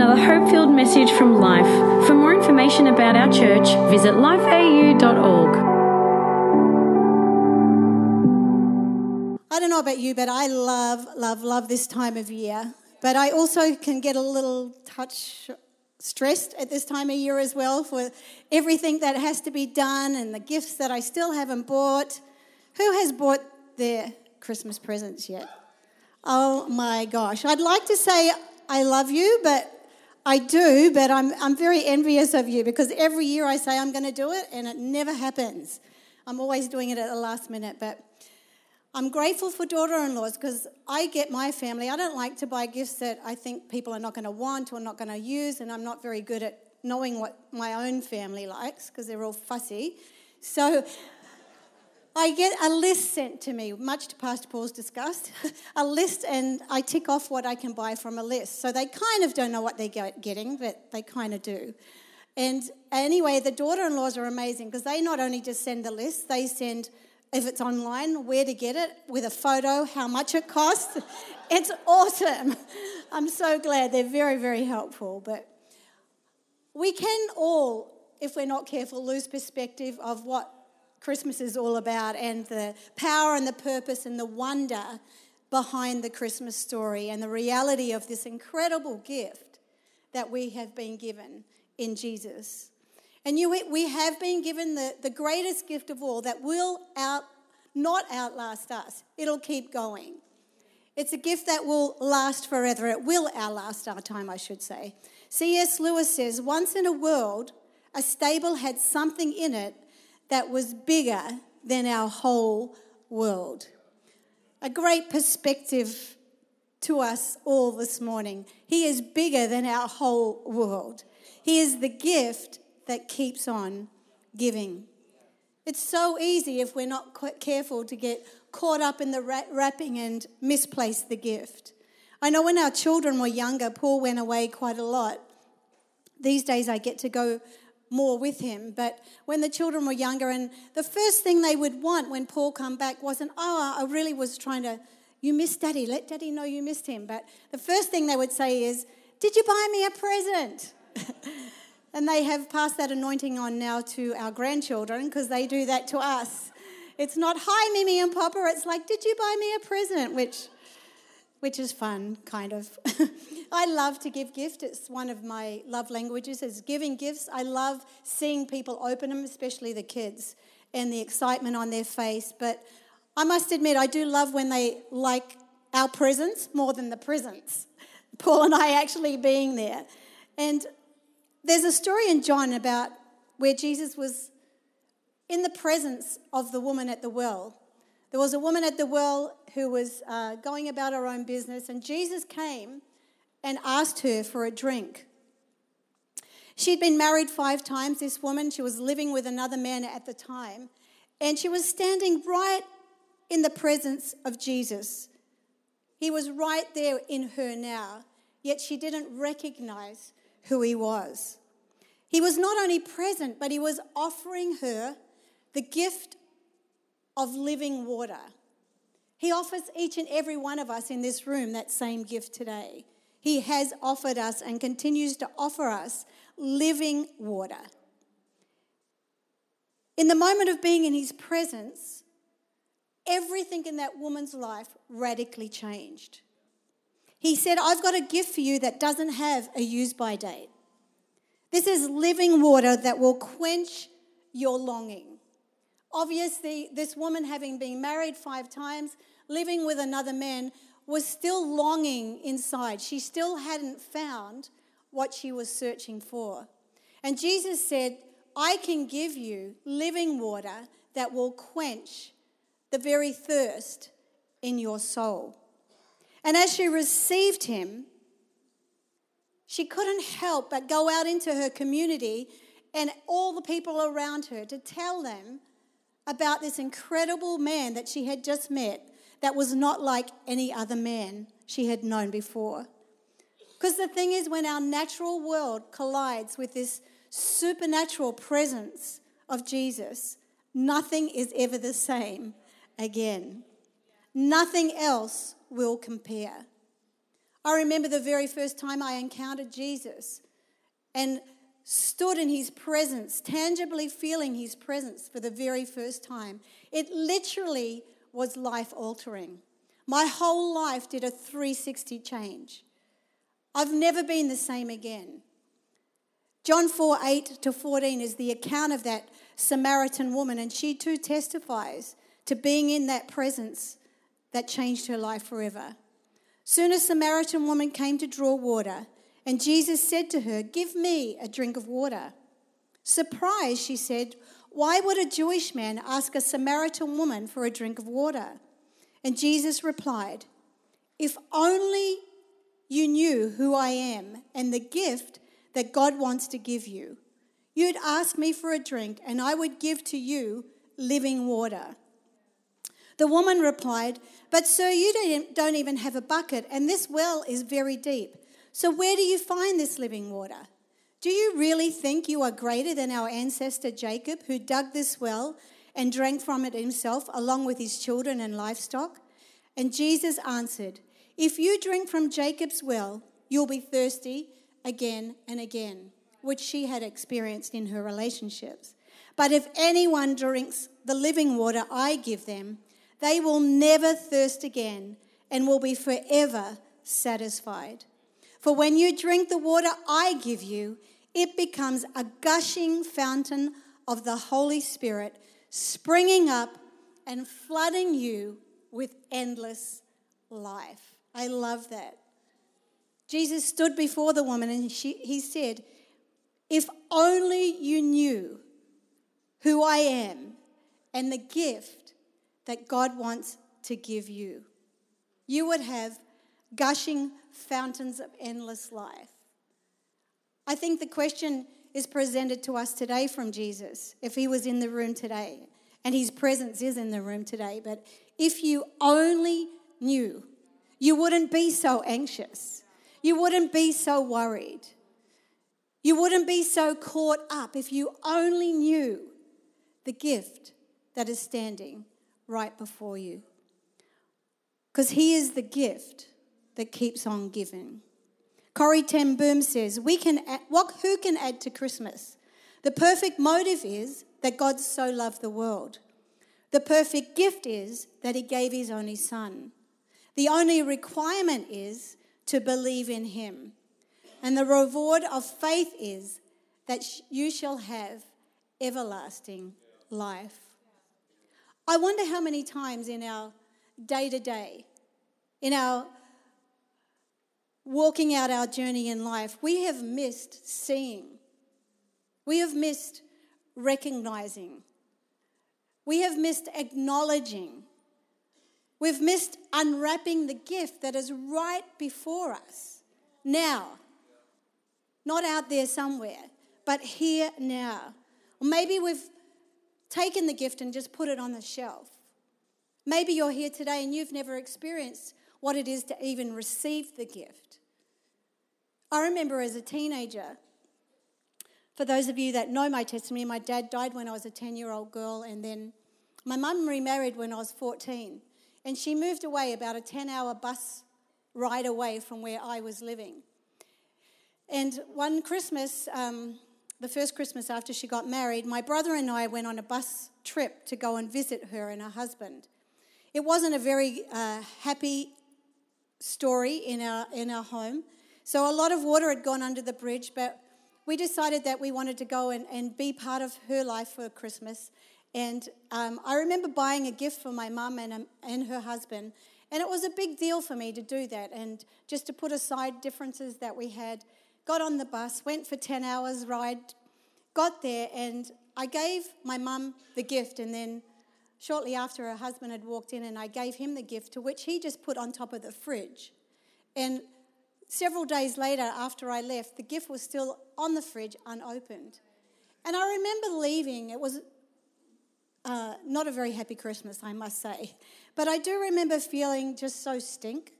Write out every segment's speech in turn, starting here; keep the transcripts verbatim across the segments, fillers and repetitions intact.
another hope-filled message from Life. For more information about our church, visit life a u dot org. I don't know about you, but I love, love, love this time of year. But I also can get a little touch stressed at this time of year as well for everything that has to be done and the gifts that I still haven't bought. Who has bought their Christmas presents yet? Oh my gosh. I'd like to say I love you, but I do, but I'm I'm very envious of you because every year I say I'm going to do it and it never happens. I'm always doing it at the last minute, but I'm grateful for daughter-in-laws because I get my family. I don't like to buy gifts that I think people are not going to want or not going to use, and I'm not very good at knowing what my own family likes because they're all fussy. So I get a list sent to me, much to Pastor Paul's disgust, a list, and I tick off what I can buy from a list. So they kind of don't know what they're getting, but they kind of do. And anyway, the daughter-in-laws are amazing because they not only just send the list, they send, if it's online, where to get it, with a photo, how much it costs. It's awesome. I'm so glad. They're very, very helpful. But we can all, if we're not careful, lose perspective of what Christmas is all about and the power and the purpose and the wonder behind the Christmas story and the reality of this incredible gift that we have been given in Jesus. And you, we have been given the, the greatest gift of all that will out, not outlast us. It'll keep going. It's a gift that will last forever. It will outlast our time, I should say. C S Lewis says, once in a world, a stable had something in it that was bigger than our whole world. A great perspective to us all this morning. He is bigger than our whole world. He is the gift that keeps on giving. It's so easy if we're not careful to get caught up in the wrapping and misplace the gift. I know when our children were younger, Paul went away quite a lot. These days I get to go more with him, but when the children were younger, and the first thing they would want when Paul come back wasn't, oh, I really was trying to, you missed Daddy, let Daddy know you missed him. But the first thing they would say is, did you buy me a present? And they have passed that anointing on now to our grandchildren because they do that to us. It's not, hi, Mimi and Papa, it's like, did you buy me a present? Which, which is fun, kind of. I love to give gifts. It's one of my love languages is giving gifts. I love seeing people open them, especially the kids, and the excitement on their face. But I must admit, I do love when they like our presents more than the presents. Paul and I actually being there. And there's a story in John about where Jesus was in the presence of the woman at the well. There was a woman at the well who was uh, going about her own business, and Jesus came and asked her for a drink. She'd been married five times, this woman. She was living with another man at the time. And she was standing right in the presence of Jesus. He was right there in her now, yet she didn't recognize who he was. He was not only present, but he was offering her the gift of living water. He offers each and every one of us in this room that same gift today. He has offered us and continues to offer us living water. In the moment of being in his presence, everything in that woman's life radically changed. He said, I've got a gift for you that doesn't have a use-by date. This is living water that will quench your longing. Obviously, this woman, having been married five times, living with another man, was still longing inside. She still hadn't found what she was searching for. And Jesus said, I can give you living water that will quench the very thirst in your soul. And as she received him, she couldn't help but go out into her community and all the people around her to tell them about this incredible man that she had just met, that was not like any other man she had known before. Because the thing is, when our natural world collides with this supernatural presence of Jesus, nothing is ever the same again. Nothing else will compare. I remember the very first time I encountered Jesus and stood in his presence, tangibly feeling his presence for the very first time. It literally was life-altering. My whole life did a three sixty change. I've never been the same again. John four, eight to fourteen is the account of that Samaritan woman, and she too testifies to being in that presence that changed her life forever. Soon a Samaritan woman came to draw water, and Jesus said to her, "Give me a drink of water." Surprised, she said, "Why would a Jewish man ask a Samaritan woman for a drink of water?" And Jesus replied, "If only you knew who I am and the gift that God wants to give you, you'd ask me for a drink and I would give to you living water." The woman replied, "But sir, you don't even have a bucket and this well is very deep. So where do you find this living water? Do you really think you are greater than our ancestor Jacob, who dug this well and drank from it himself along with his children and livestock?" And Jesus answered, "If you drink from Jacob's well, you'll be thirsty again and again," which she had experienced in her relationships. "But if anyone drinks the living water I give them, they will never thirst again and will be forever satisfied. For when you drink the water I give you, it becomes a gushing fountain of the Holy Spirit, springing up and flooding you with endless life." I love that. Jesus stood before the woman and she, he said, "If only you knew who I am and the gift that God wants to give you, you would have gushing fountains of endless life." I think the question is presented to us today from Jesus, if he was in the room today, and his presence is in the room today. But if you only knew, you wouldn't be so anxious. You wouldn't be so worried. You wouldn't be so caught up if you only knew the gift that is standing right before you. Because he is the gift that keeps on giving. Corrie ten Boom says, "We can add, what, who can add to Christmas? The perfect motive is that God so loved the world. The perfect gift is that he gave his only son. The only requirement is to believe in him. And the reward of faith is that you shall have everlasting life." I wonder how many times in our day-to-day, in our walking out our journey in life, we have missed seeing. We have missed recognizing. We have missed acknowledging. We've missed unwrapping the gift that is right before us now. Not out there somewhere, but here now. Or maybe we've taken the gift and just put it on the shelf. Maybe you're here today and you've never experienced what it is to even receive the gift. I remember as a teenager, for those of you that know my testimony, my dad died when I was a ten-year-old girl, and then my mum remarried when I was fourteen, and she moved away about a ten-hour bus ride away from where I was living. And one Christmas, um, the first Christmas after she got married, my brother and I went on a bus trip to go and visit her and her husband. It wasn't a very uh, happy story in our in our home. So a lot of water had gone under the bridge, but we decided that we wanted to go and, and be part of her life for Christmas. And um, I remember buying a gift for my mum and um, and her husband, and it was a big deal for me to do that and just to put aside differences that we had. Got on the bus, went for ten hours ride, got there, and I gave my mum the gift, and then shortly after her husband had walked in and I gave him the gift, to which he just put on top of the fridge. And several days later, after I left, the gift was still on the fridge unopened. And I remember leaving. It was uh, not a very happy Christmas, I must say. But I do remember feeling just so stink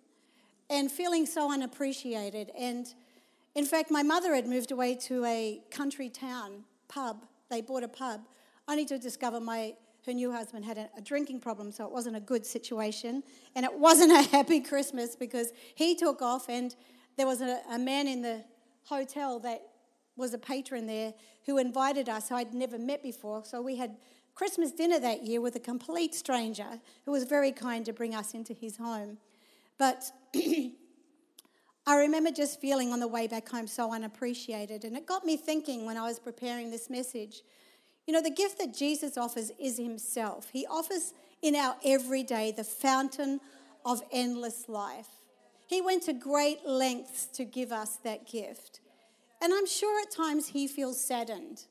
and feeling so unappreciated. And in fact, my mother had moved away to a country town pub. They bought a pub, only to discover my her new husband had a, a drinking problem, so it wasn't a good situation. And it wasn't a happy Christmas because he took off, and there was a, a man in the hotel that was a patron there who invited us, who I'd never met before. So we had Christmas dinner that year with a complete stranger who was very kind to bring us into his home. But I remember just feeling on the way back home so unappreciated, and it got me thinking when I was preparing this message. You know, the gift that Jesus offers is himself. He offers in our everyday the fountain of endless life. He went to great lengths to give us that gift. And I'm sure at times he feels saddened,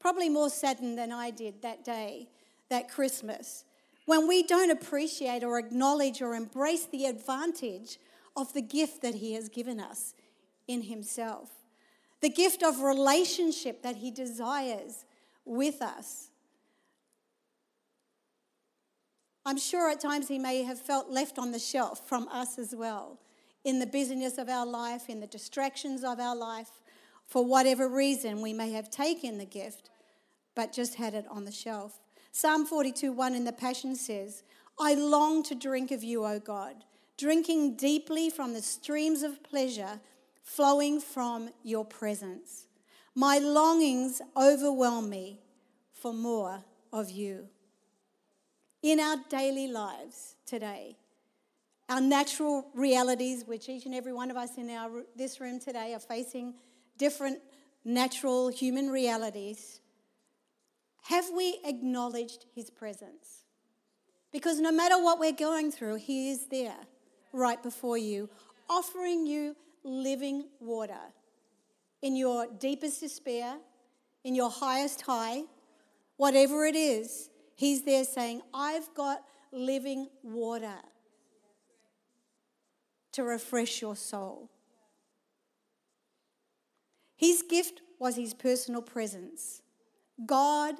probably more saddened than I did that day, that Christmas, when we don't appreciate or acknowledge or embrace the advantage of the gift that he has given us in himself, the gift of relationship that he desires with us. I'm sure at times he may have felt left on the shelf from us as well, in the busyness of our life, in the distractions of our life. For whatever reason, we may have taken the gift, but just had it on the shelf. Psalm forty-two one in the Passion says, "I long to drink of you, O God, drinking deeply from the streams of pleasure flowing from your presence. My longings overwhelm me for more of you." In our daily lives today, our natural realities, which each and every one of us in our this room today are facing different natural human realities, have we acknowledged his presence? Because no matter what we're going through, he is there right before you, offering you living water in your deepest despair, in your highest high, whatever it is. He's there saying, "I've got living water to refresh your soul." His gift was his personal presence, God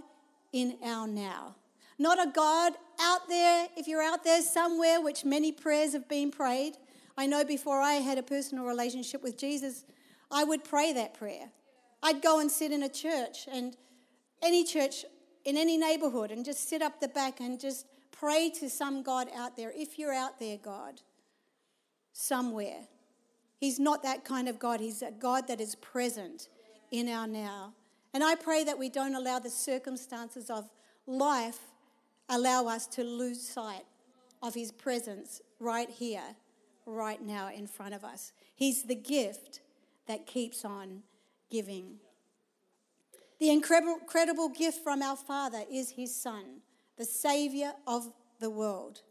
in our now. Not a God out there, if you're out there somewhere, which many prayers have been prayed. I know before I had a personal relationship with Jesus, I would pray that prayer. I'd go and sit in a church, and any church in any neighborhood, and just sit up the back and just pray to some God out there. If you're out there, God, somewhere. He's not that kind of God. He's a God that is present in our now. And I pray that we don't allow the circumstances of life allow us to lose sight of his presence right here, right now in front of us. He's the gift that keeps on giving. The incredible, incredible gift from our Father is his Son, the Saviour of the world.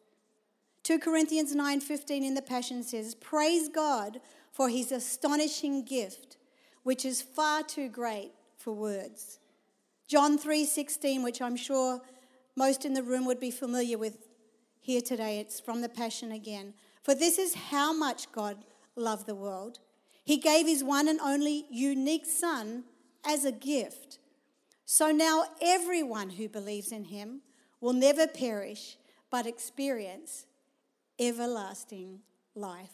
Second Corinthians nine fifteen in the Passion says, "Praise God for his astonishing gift, which is far too great for words." John three sixteen, which I'm sure most in the room would be familiar with here today. It's from the Passion again. "For this is how much God loved the world. He gave his one and only unique Son as a gift. So now everyone who believes in him will never perish, but experience everlasting life."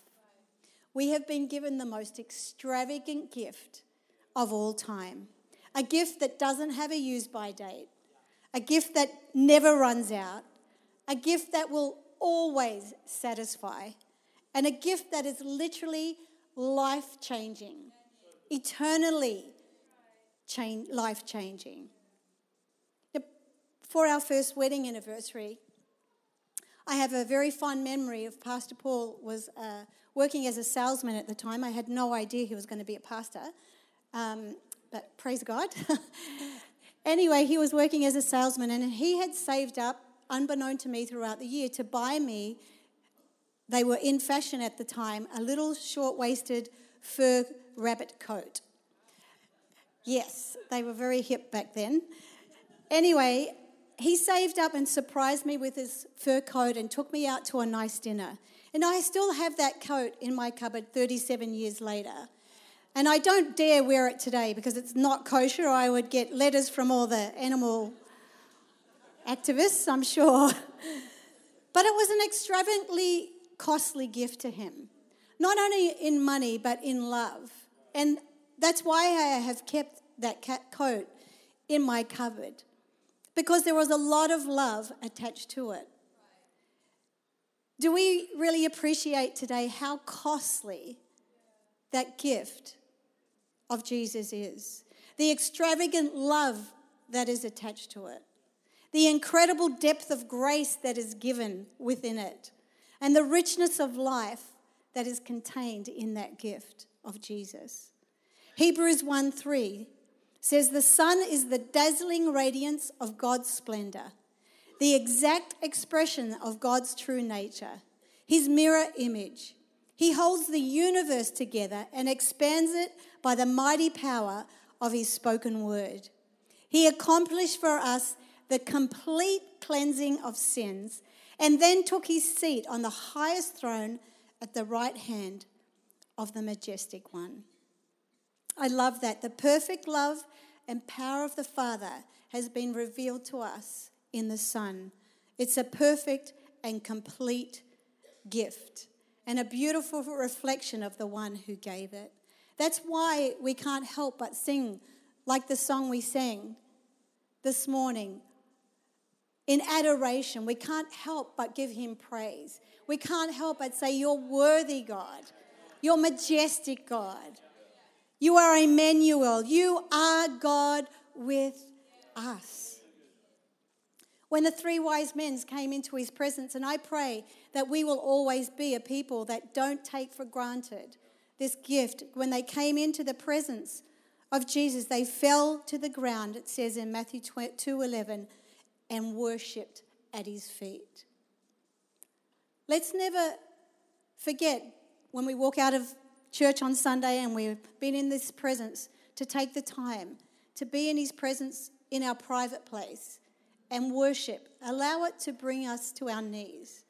We have been given the most extravagant gift of all time. A gift that doesn't have a use-by date. A gift that never runs out. A gift that will always satisfy. And a gift that is literally life-changing. Eternally change, life-changing. For our first wedding anniversary, I have a very fond memory of Pastor Paul was uh, working as a salesman at the time. I had no idea he was going to be a pastor, um, but praise God. Anyway, he was working as a salesman, and he had saved up, unbeknown to me throughout the year, to buy me, they were in fashion at the time, a little short-waisted fur rabbit coat. Yes, they were very hip back then. Anyway, he saved up and surprised me with his fur coat and took me out to a nice dinner. And I still have that coat in my cupboard thirty-seven years later. And I don't dare wear it today because it's not kosher. I would get letters from all the animal activists, I'm sure. But it was an extravagantly costly gift to him, not only in money but in love. And that's why I have kept that cat coat in my cupboard. because there was a lot of love attached to it. Do we really appreciate today how costly that gift of Jesus is? The extravagant love that is attached to it. The incredible depth of grace that is given within it. And the richness of life that is contained in that gift of Jesus. Hebrews one three says, "The sun is the dazzling radiance of God's splendor, the exact expression of God's true nature, his mirror image. He holds the universe together and expands it by the mighty power of his spoken word. He accomplished for us the complete cleansing of sins and then took his seat on the highest throne at the right hand of the majestic one." I love that. The perfect love and power of the Father has been revealed to us in the Son. It's a perfect and complete gift and a beautiful reflection of the one who gave it. That's why we can't help but sing like the song we sang this morning. In adoration, we can't help but give him praise. We can't help but say, "You're worthy, God. You're majestic, God. You are Emmanuel. You are God with us." When the three wise men came into his presence, and I pray that we will always be a people that don't take for granted this gift. When they came into the presence of Jesus, they fell to the ground, it says in Matthew two eleven, and worshipped at his feet. Let's never forget, when we walk out of church on Sunday and we've been in this presence, to take the time to be in his presence in our private place and worship. Allow it to bring us to our knees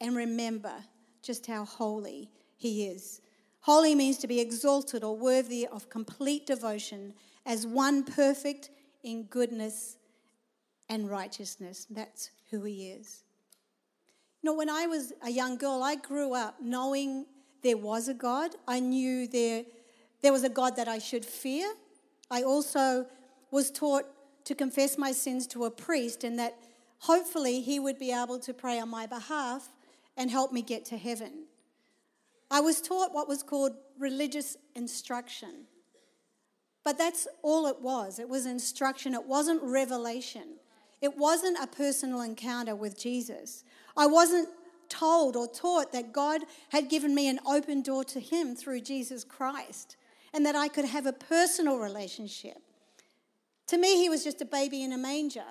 and remember just how holy he is. Holy means to be exalted or worthy of complete devotion as one perfect in goodness and righteousness. That's who he is. You know, when I was a young girl, I grew up knowing there was a God. I knew there, there was a God that I should fear. I also was taught to confess my sins to a priest and that hopefully he would be able to pray on my behalf and help me get to heaven. I was taught what was called religious instruction. But that's all it was. It was instruction. It wasn't revelation. It wasn't a personal encounter with Jesus. I wasn't told or taught that God had given me an open door to him through Jesus Christ and that I could have a personal relationship. To me, he was just a baby in a manger.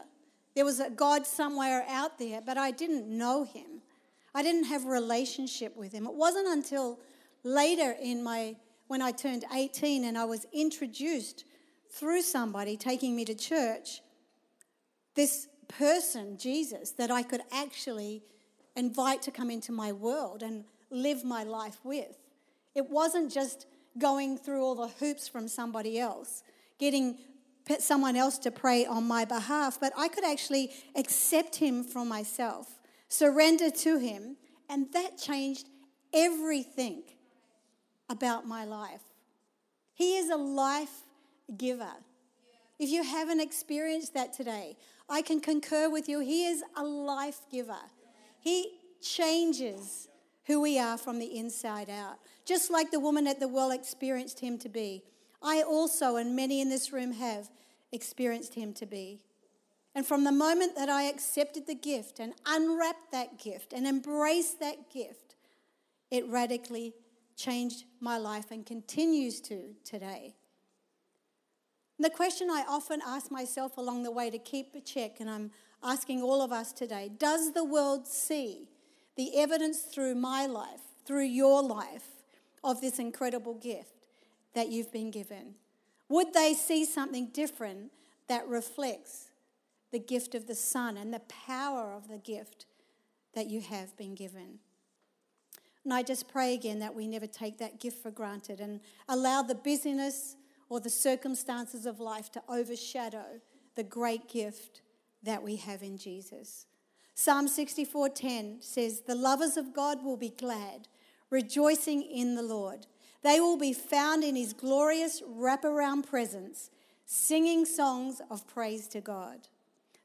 There was a God somewhere out there, but I didn't know him. I didn't have a relationship with him. It wasn't until later in my when I turned eighteen and I was introduced through somebody taking me to church, this person, Jesus, that I could actually invite to come into my world and live my life with. It wasn't just going through all the hoops from somebody else, getting someone else to pray on my behalf, but I could actually accept him for myself, surrender to him, and that changed everything about my life. He is a life giver. If you haven't experienced that today, I can concur with you. He is a life giver. He changes who we are from the inside out. Just like the woman at the well experienced him to be, I also, and many in this room have, experienced him to be. And from the moment that I accepted the gift and unwrapped that gift and embraced that gift, it radically changed my life and continues to today. And the question I often ask myself along the way to keep a check, and I'm asking all of us today, does the world see the evidence through my life, through your life, of this incredible gift that you've been given? Would they see something different that reflects the gift of the Son and the power of the gift that you have been given? And I just pray again that we never take that gift for granted and allow the busyness or the circumstances of life to overshadow the great gift that we have in Jesus. Psalm sixty-four ten says, "The lovers of God will be glad, rejoicing in the Lord. They will be found in his glorious wraparound presence, singing songs of praise to God."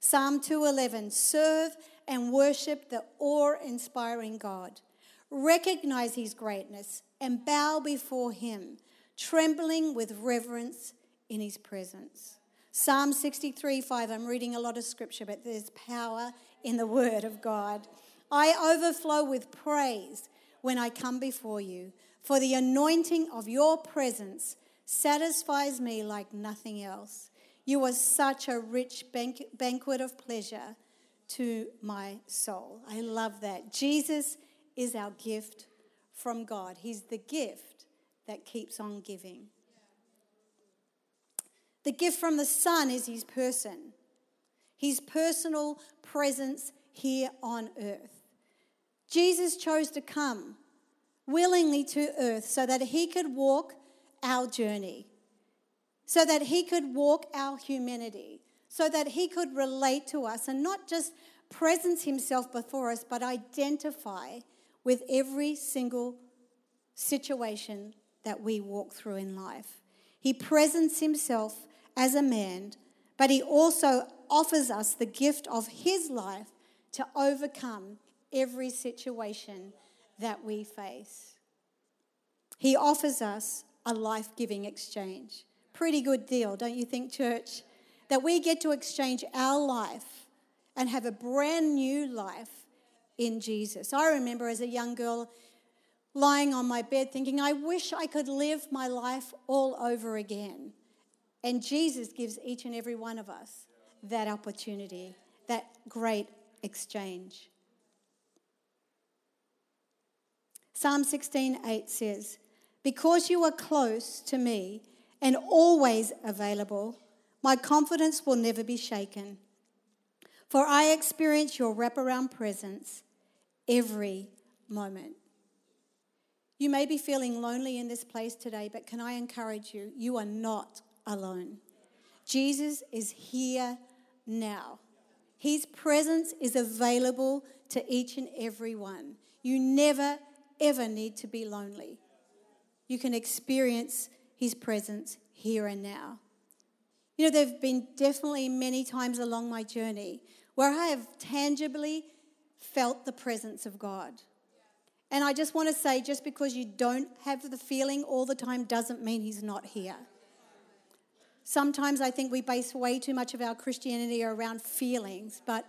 Psalm two eleven, serve and worship the awe-inspiring God. Recognize his greatness and bow before him, trembling with reverence in his presence. Psalm sixty-three five, I'm reading a lot of scripture, but there's power in the word of God. I overflow with praise when I come before you, for the anointing of your presence satisfies me like nothing else. You are such a rich bank- banquet of pleasure to my soul. I love that. Jesus is our gift from God. He's the gift that keeps on giving. The gift from the Son is his person, his personal presence here on earth. Jesus chose to come willingly to earth so that he could walk our journey, so that he could walk our humanity, so that he could relate to us and not just presence himself before us, but identify with every single situation that we walk through in life. He presents himself as a man, but he also offers us the gift of his life to overcome every situation that we face. He offers us a life-giving exchange. Pretty good deal, don't you think, church? That we get to exchange our life and have a brand new life in Jesus. I remember as a young girl lying on my bed thinking, I wish I could live my life all over again. And Jesus gives each and every one of us that opportunity, that great exchange. Psalm sixteen eight says, because you are close to me and always available, my confidence will never be shaken. For I experience your wraparound presence every moment. You may be feeling lonely in this place today, but can I encourage you? You are not alone. Jesus is here now. His presence is available to each and every one. You never, ever need to be lonely. You can experience his presence here and now. You know, there have been definitely many times along my journey where I have tangibly felt the presence of God. And I just want to say, just because you don't have the feeling all the time doesn't mean he's not here. Sometimes I think we base way too much of our Christianity around feelings, but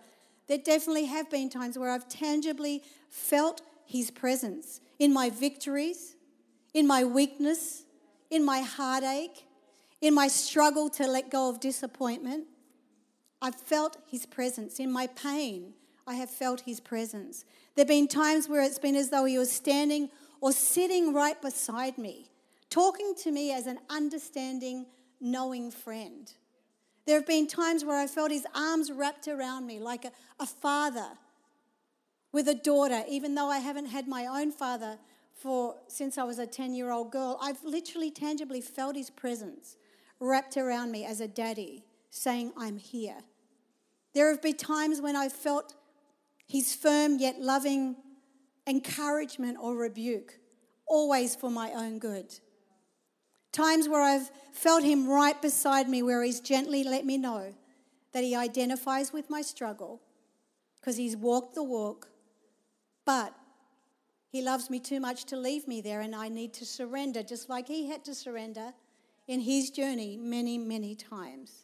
there definitely have been times where I've tangibly felt his presence in my victories, in my weakness, in my heartache, in my struggle to let go of disappointment. I've felt his presence. In my pain, I have felt his presence. There have been times where it's been as though he was standing or sitting right beside me, talking to me as an understanding, knowing friend. There have been times where I felt his arms wrapped around me like a, a father with a daughter. Even though I haven't had my own father for since I was a ten-year-old girl, I've literally tangibly felt his presence wrapped around me as a daddy, saying, I'm here. There have been times when I felt his firm yet loving encouragement or rebuke, always for my own good. Times where I've felt him right beside me, where he's gently let me know that he identifies with my struggle because he's walked the walk, but he loves me too much to leave me there, and I need to surrender, just like he had to surrender in his journey many, many times.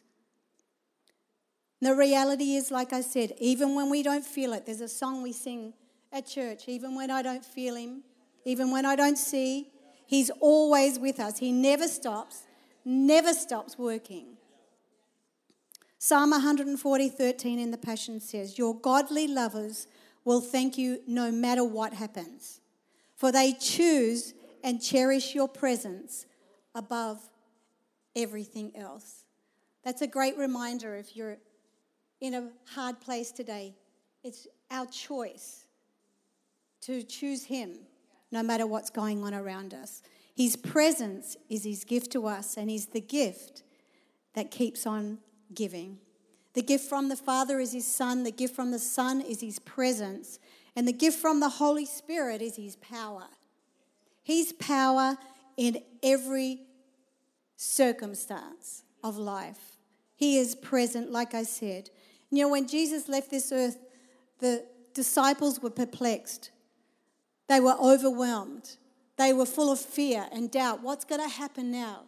The reality is, like I said, even when we don't feel it, there's a song we sing at church, even when I don't feel him, even when I don't see, he's always with us. He never stops, never stops working. Psalm one forty, thirteen in the Passion says, your godly lovers will thank you no matter what happens, for they choose and cherish your presence above everything else. That's a great reminder if you're in a hard place today. It's our choice to choose him no matter what's going on around us. His presence is his gift to us, and he's the gift that keeps on giving. The gift from the Father is his Son. The gift from the Son is his presence. And the gift from the Holy Spirit is his power. His power in every circumstance of life. He is present, like I said. You know, when Jesus left this earth, the disciples were perplexed. They were overwhelmed. They were full of fear and doubt. What's going to happen now?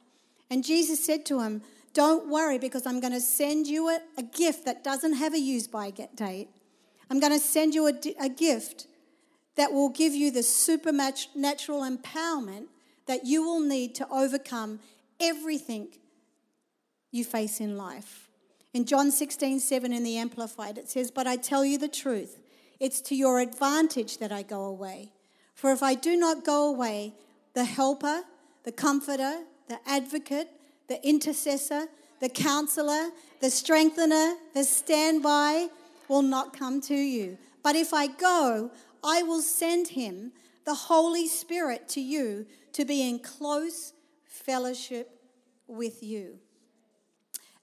And Jesus said to them, don't worry, because I'm going to send you a, a gift that doesn't have a use-by date. I'm going to send you a, a gift that will give you the supernatural empowerment that you will need to overcome everything you face in life. In John sixteen seven in the Amplified, it says, but I tell you the truth, it's to your advantage that I go away. For if I do not go away, the helper, the comforter, the advocate, the intercessor, the counselor, the strengthener, the standby will not come to you. But if I go, I will send him, the Holy Spirit, to you to be in close fellowship with you.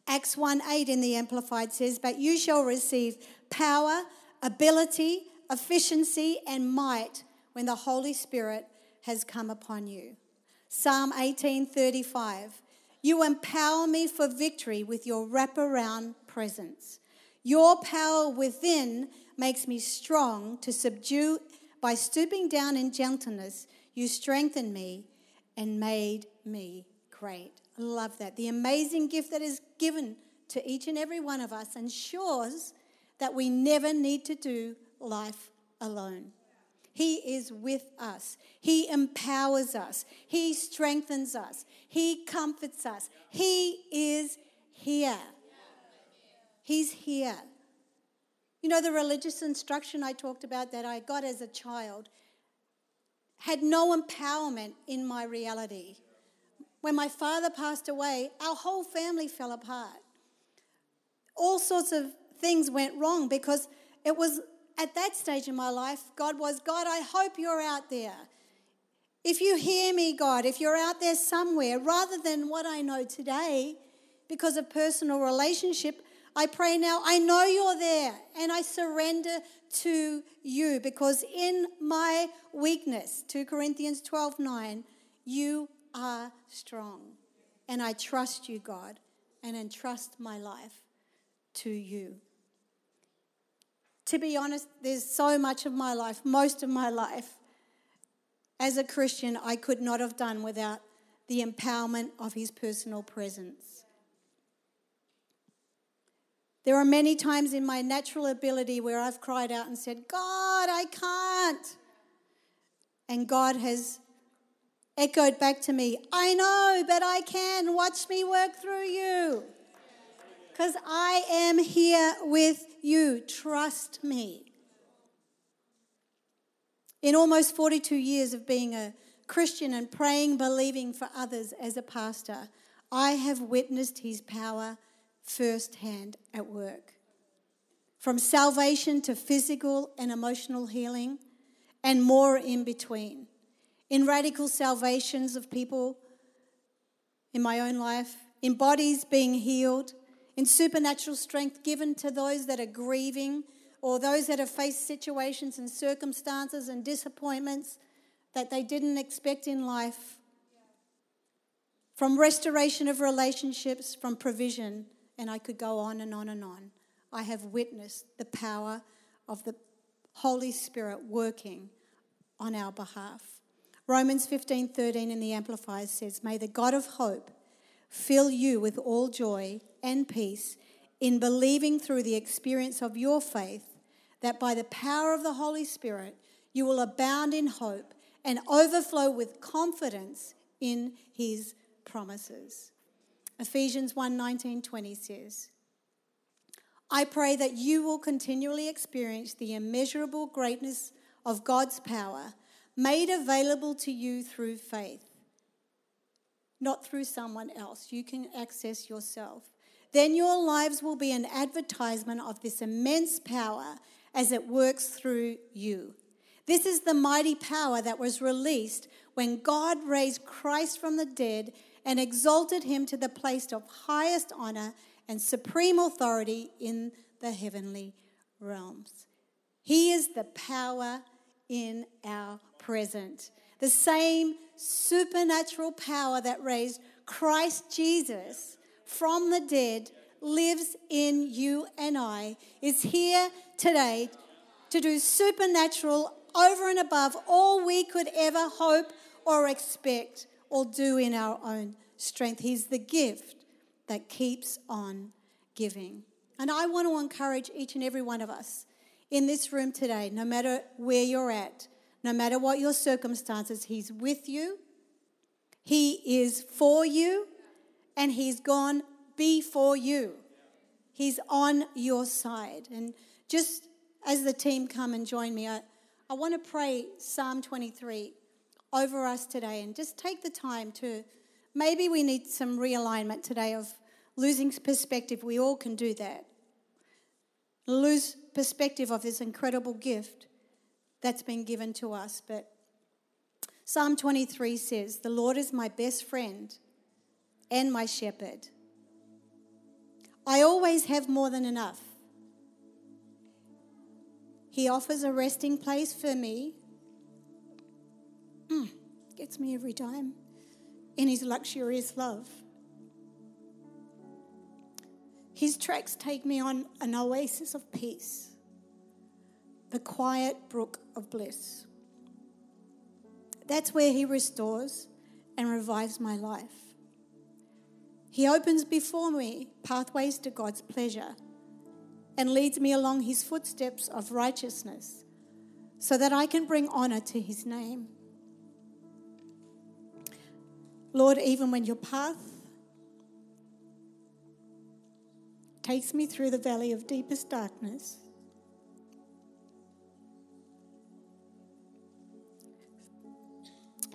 Acts one eight in the Amplified says, but you shall receive power, ability, efficiency, and might when the Holy Spirit has come upon you. Psalm eighteen thirty-five, you empower me for victory with your wraparound presence. Your power within makes me strong to subdue. By stooping down in gentleness, you strengthened me and made me great. I love that. The amazing gift that is given to each and every one of us ensures that we never need to do life alone. He is with us. He empowers us. He strengthens us. He comforts us. He is here. He's here. You know, the religious instruction I talked about that I got as a child had no empowerment in my reality. When my father passed away, our whole family fell apart. All sorts of things went wrong because it was at that stage in my life, God was, God, I hope you're out there. If you hear me, God, if you're out there somewhere, rather than what I know today, because of personal relationship, I pray now, I know you're there, and I surrender to you, because in my weakness, Second Corinthians twelve nine, you are strong, and I trust you, God, and entrust my life to you. To be honest, there's so much of my life, most of my life, as a Christian, I could not have done without the empowerment of his personal presence. There are many times in my natural ability where I've cried out and said, God, I can't. And God has echoed back to me, I know, but I can. Watch me work through you. Because I am here with you. Trust me. In almost forty-two years of being a Christian and praying, believing for others as a pastor, I have witnessed his power firsthand at work. From salvation to physical and emotional healing and more in between. In radical salvations of people in my own life, in bodies being healed, in supernatural strength given to those that are grieving or those that have faced situations and circumstances and disappointments that they didn't expect in life. From restoration of relationships, from provision. And I could go on and on and on. I have witnessed the power of the Holy Spirit working on our behalf. Romans fifteen thirteen in the Amplified says, may the God of hope fill you with all joy and peace in believing through the experience of your faith, that by the power of the Holy Spirit you will abound in hope and overflow with confidence in his promises. Ephesians one nineteen twenty says, I pray that you will continually experience the immeasurable greatness of God's power made available to you through faith, not through someone else. You can access yourself. Then your lives will be an advertisement of this immense power as it works through you. This is the mighty power that was released when God raised Christ from the dead and exalted him to the place of highest honor and supreme authority in the heavenly realms. He is the power in our present. The same supernatural power that raised Christ Jesus from the dead lives in you and I is here today to do supernatural over and above all we could ever hope or expect or do in our own strength. He's the gift that keeps on giving. And I want to encourage each and every one of us in this room today, no matter where you're at, no matter what your circumstances, He's with you, He is for you, and He's gone before you. He's on your side. And just as the team come and join me, I, I want to pray Psalm twenty-three over us today and just take the time to, maybe we need some realignment today of losing perspective. We all can do that. Lose perspective of this incredible gift that's been given to us. But Psalm twenty-three says, "The Lord is my best friend and my shepherd. I always have more than enough. He offers a resting place for me." Mm, gets me every time. "In his luxurious love. His tracks take me on an oasis of peace, the quiet brook of bliss. That's where he restores and revives my life. He opens before me pathways to God's pleasure and leads me along his footsteps of righteousness so that I can bring honor to his name. Lord, even when your path takes me through the valley of deepest darkness,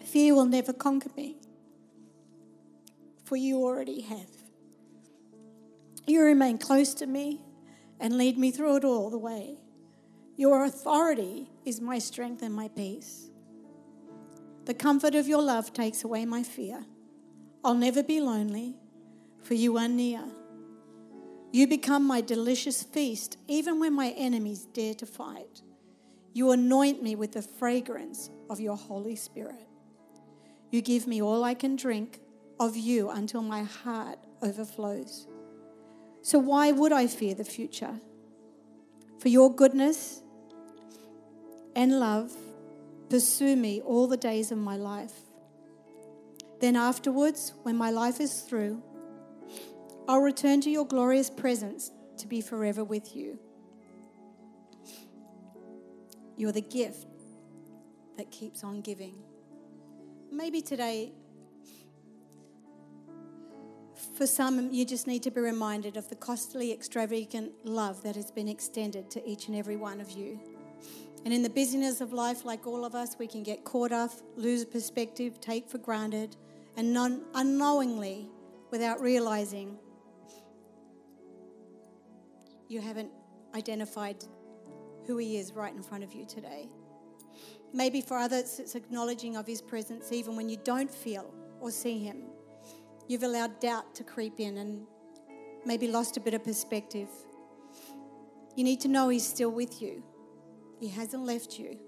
fear will never conquer me, for you already have. You remain close to me and lead me through it all the way. Your authority is my strength and my peace. The comfort of your love takes away my fear. I'll never be lonely, for you are near. You become my delicious feast, even when my enemies dare to fight. You anoint me with the fragrance of your Holy Spirit. You give me all I can drink of you until my heart overflows. So why would I fear the future? For your goodness and love pursue me all the days of my life. Then afterwards, when my life is through, I'll return to your glorious presence to be forever with you. You're the gift that keeps on giving." Maybe today, for some, you just need to be reminded of the costly, extravagant love that has been extended to each and every one of you. And in the busyness of life, like all of us, we can get caught up, lose perspective, take for granted, and non- unknowingly, without realizing, you haven't identified who he is right in front of you today. Maybe for others, it's acknowledging of his presence even when you don't feel or see him. You've allowed doubt to creep in and maybe lost a bit of perspective. You need to know he's still with you. He hasn't left you.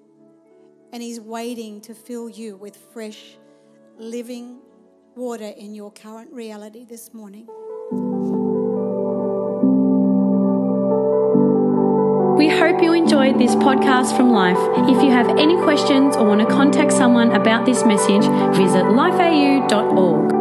And he's waiting to fill you with fresh, living water in your current reality this morning. We hope you enjoyed this podcast from Life. If you have any questions or want to contact someone about this message, visit life a u dot org.